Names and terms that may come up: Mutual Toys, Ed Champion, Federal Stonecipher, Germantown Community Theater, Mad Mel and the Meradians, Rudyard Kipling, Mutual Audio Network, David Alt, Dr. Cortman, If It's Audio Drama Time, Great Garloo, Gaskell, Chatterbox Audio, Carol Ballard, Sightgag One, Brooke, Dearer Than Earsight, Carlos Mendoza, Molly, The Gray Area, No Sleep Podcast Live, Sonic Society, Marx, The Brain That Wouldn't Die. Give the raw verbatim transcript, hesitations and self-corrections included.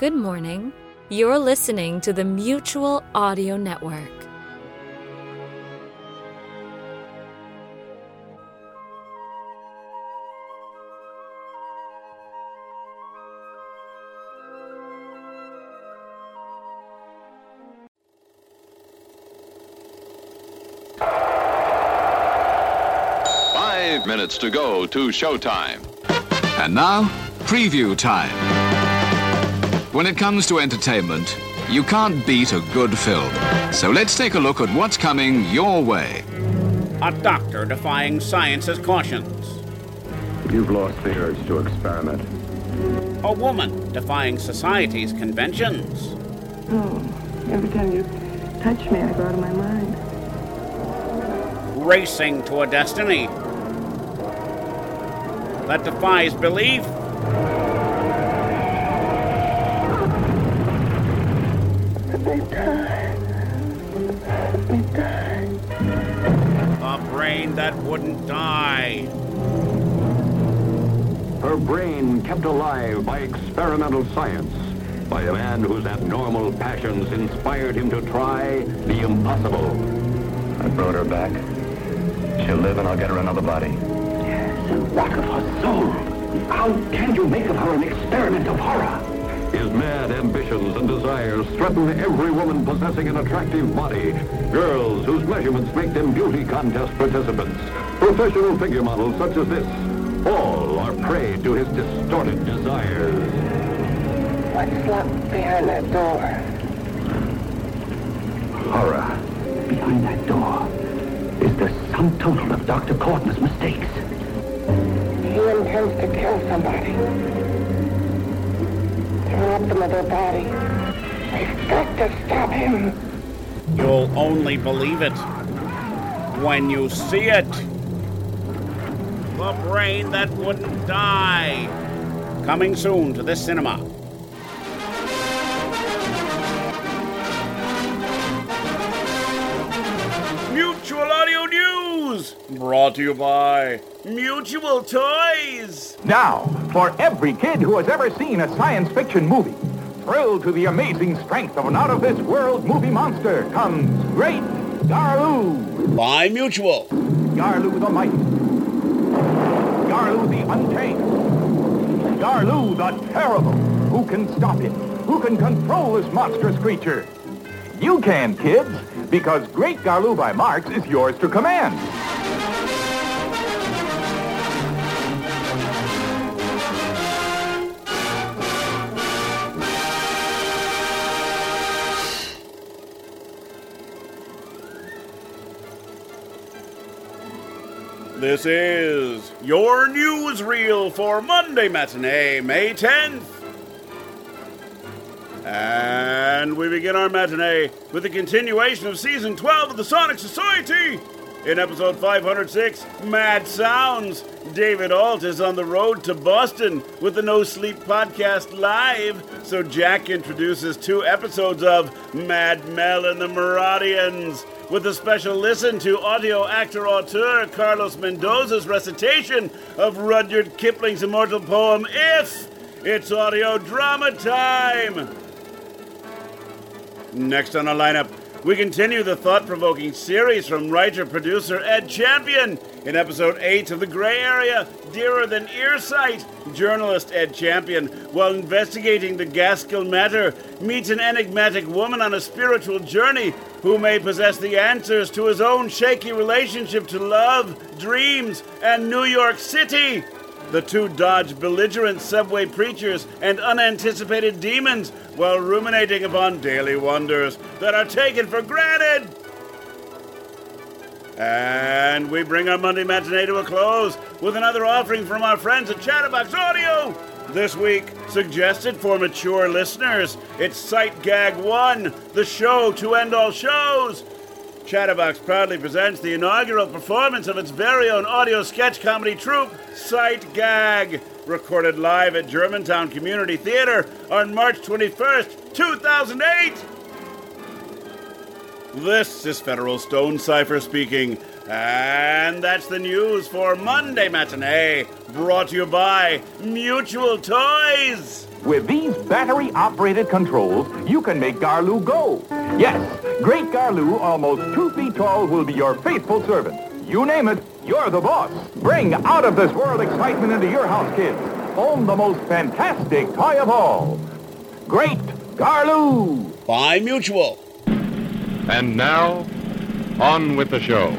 Good morning. You're listening to the Mutual Audio Network. Five minutes to go to showtime. And now, preview time. When it comes to entertainment, you can't beat a good film. So let's take a look at what's coming your way. A doctor defying science's cautions. You've lost the urge to experiment. A woman defying society's conventions. Oh, every time you touch me, I go out of my mind. Racing to a destiny that defies belief. The Brain That Wouldn't Die. Her brain kept alive by experimental science, by a man whose abnormal passions inspired him to try the impossible. I brought her back. She'll live and I'll get her another body. The rock of her soul. How can you make of her an experiment of horror? His mad ambitions and desires threaten every woman possessing an attractive body. Girls whose measurements make them beauty contest participants. Professional figure models such as this. All are prey to his distorted desires. What's locked behind that door? Horror. Behind that door is the sum total of Doctor Cortman's mistakes. He intends to kill somebody. Throw up another body. They've got to stop him. You'll only believe it when you see it. The Brain That Wouldn't Die. Coming soon to this cinema. Mutual Audio News, brought to you by Mutual Toys. Now, for every kid who has ever seen a science fiction movie, thrilled to the amazing strength of an out-of-this-world movie monster, comes Great Garloo. By Mutual. Garloo the Mighty. Garloo the Untamed. Garloo the Terrible. Who can stop it? Who can control this monstrous creature? You can, kids, because Great Garloo by Marx is yours to command. This is your newsreel for Monday matinee, May tenth. And we begin our matinee with the continuation of Season twelve of the Sonic Society. In Episode five hundred six, Mad Sounds, David Alt is on the road to Boston with the No Sleep Podcast Live, so Jack introduces two episodes of Mad Mel and the Meradians, with a special listen to audio actor-auteur Carlos Mendoza's recitation of Rudyard Kipling's immortal poem, If It's Audio Drama Time. Next on the lineup, we continue the thought-provoking series from writer-producer Ed Champion. In Episode eight of The Gray Area, Dearer Than Earsight, journalist Ed Champion, while investigating the Gaskell matter, meets an enigmatic woman on a spiritual journey who may possess the answers to his own shaky relationship to love, dreams, and New York City. The two dodge belligerent subway preachers and unanticipated demons while ruminating upon daily wonders that are taken for granted. And we bring our Monday matinee to a close with another offering from our friends at Chatterbox Audio. This week, suggested for mature listeners, it's Sightgag One, the show to end all shows. Chatterbox proudly presents the inaugural performance of its very own audio sketch comedy troupe, Sightgag, recorded live at Germantown Community Theater on March twenty-first, two thousand eight. This is Federal Stonecipher speaking, And that's the news for Monday Matinee, brought to you by Mutual Toys. With these battery-operated controls, you can make Garloo go. Yes, Great Garloo, almost two feet tall, will be your faithful servant. You name it, you're the boss. Bring out-of-this-world excitement into your house, kids. Own the most fantastic toy of all. Great Garloo. By Mutual. And now, on with the show.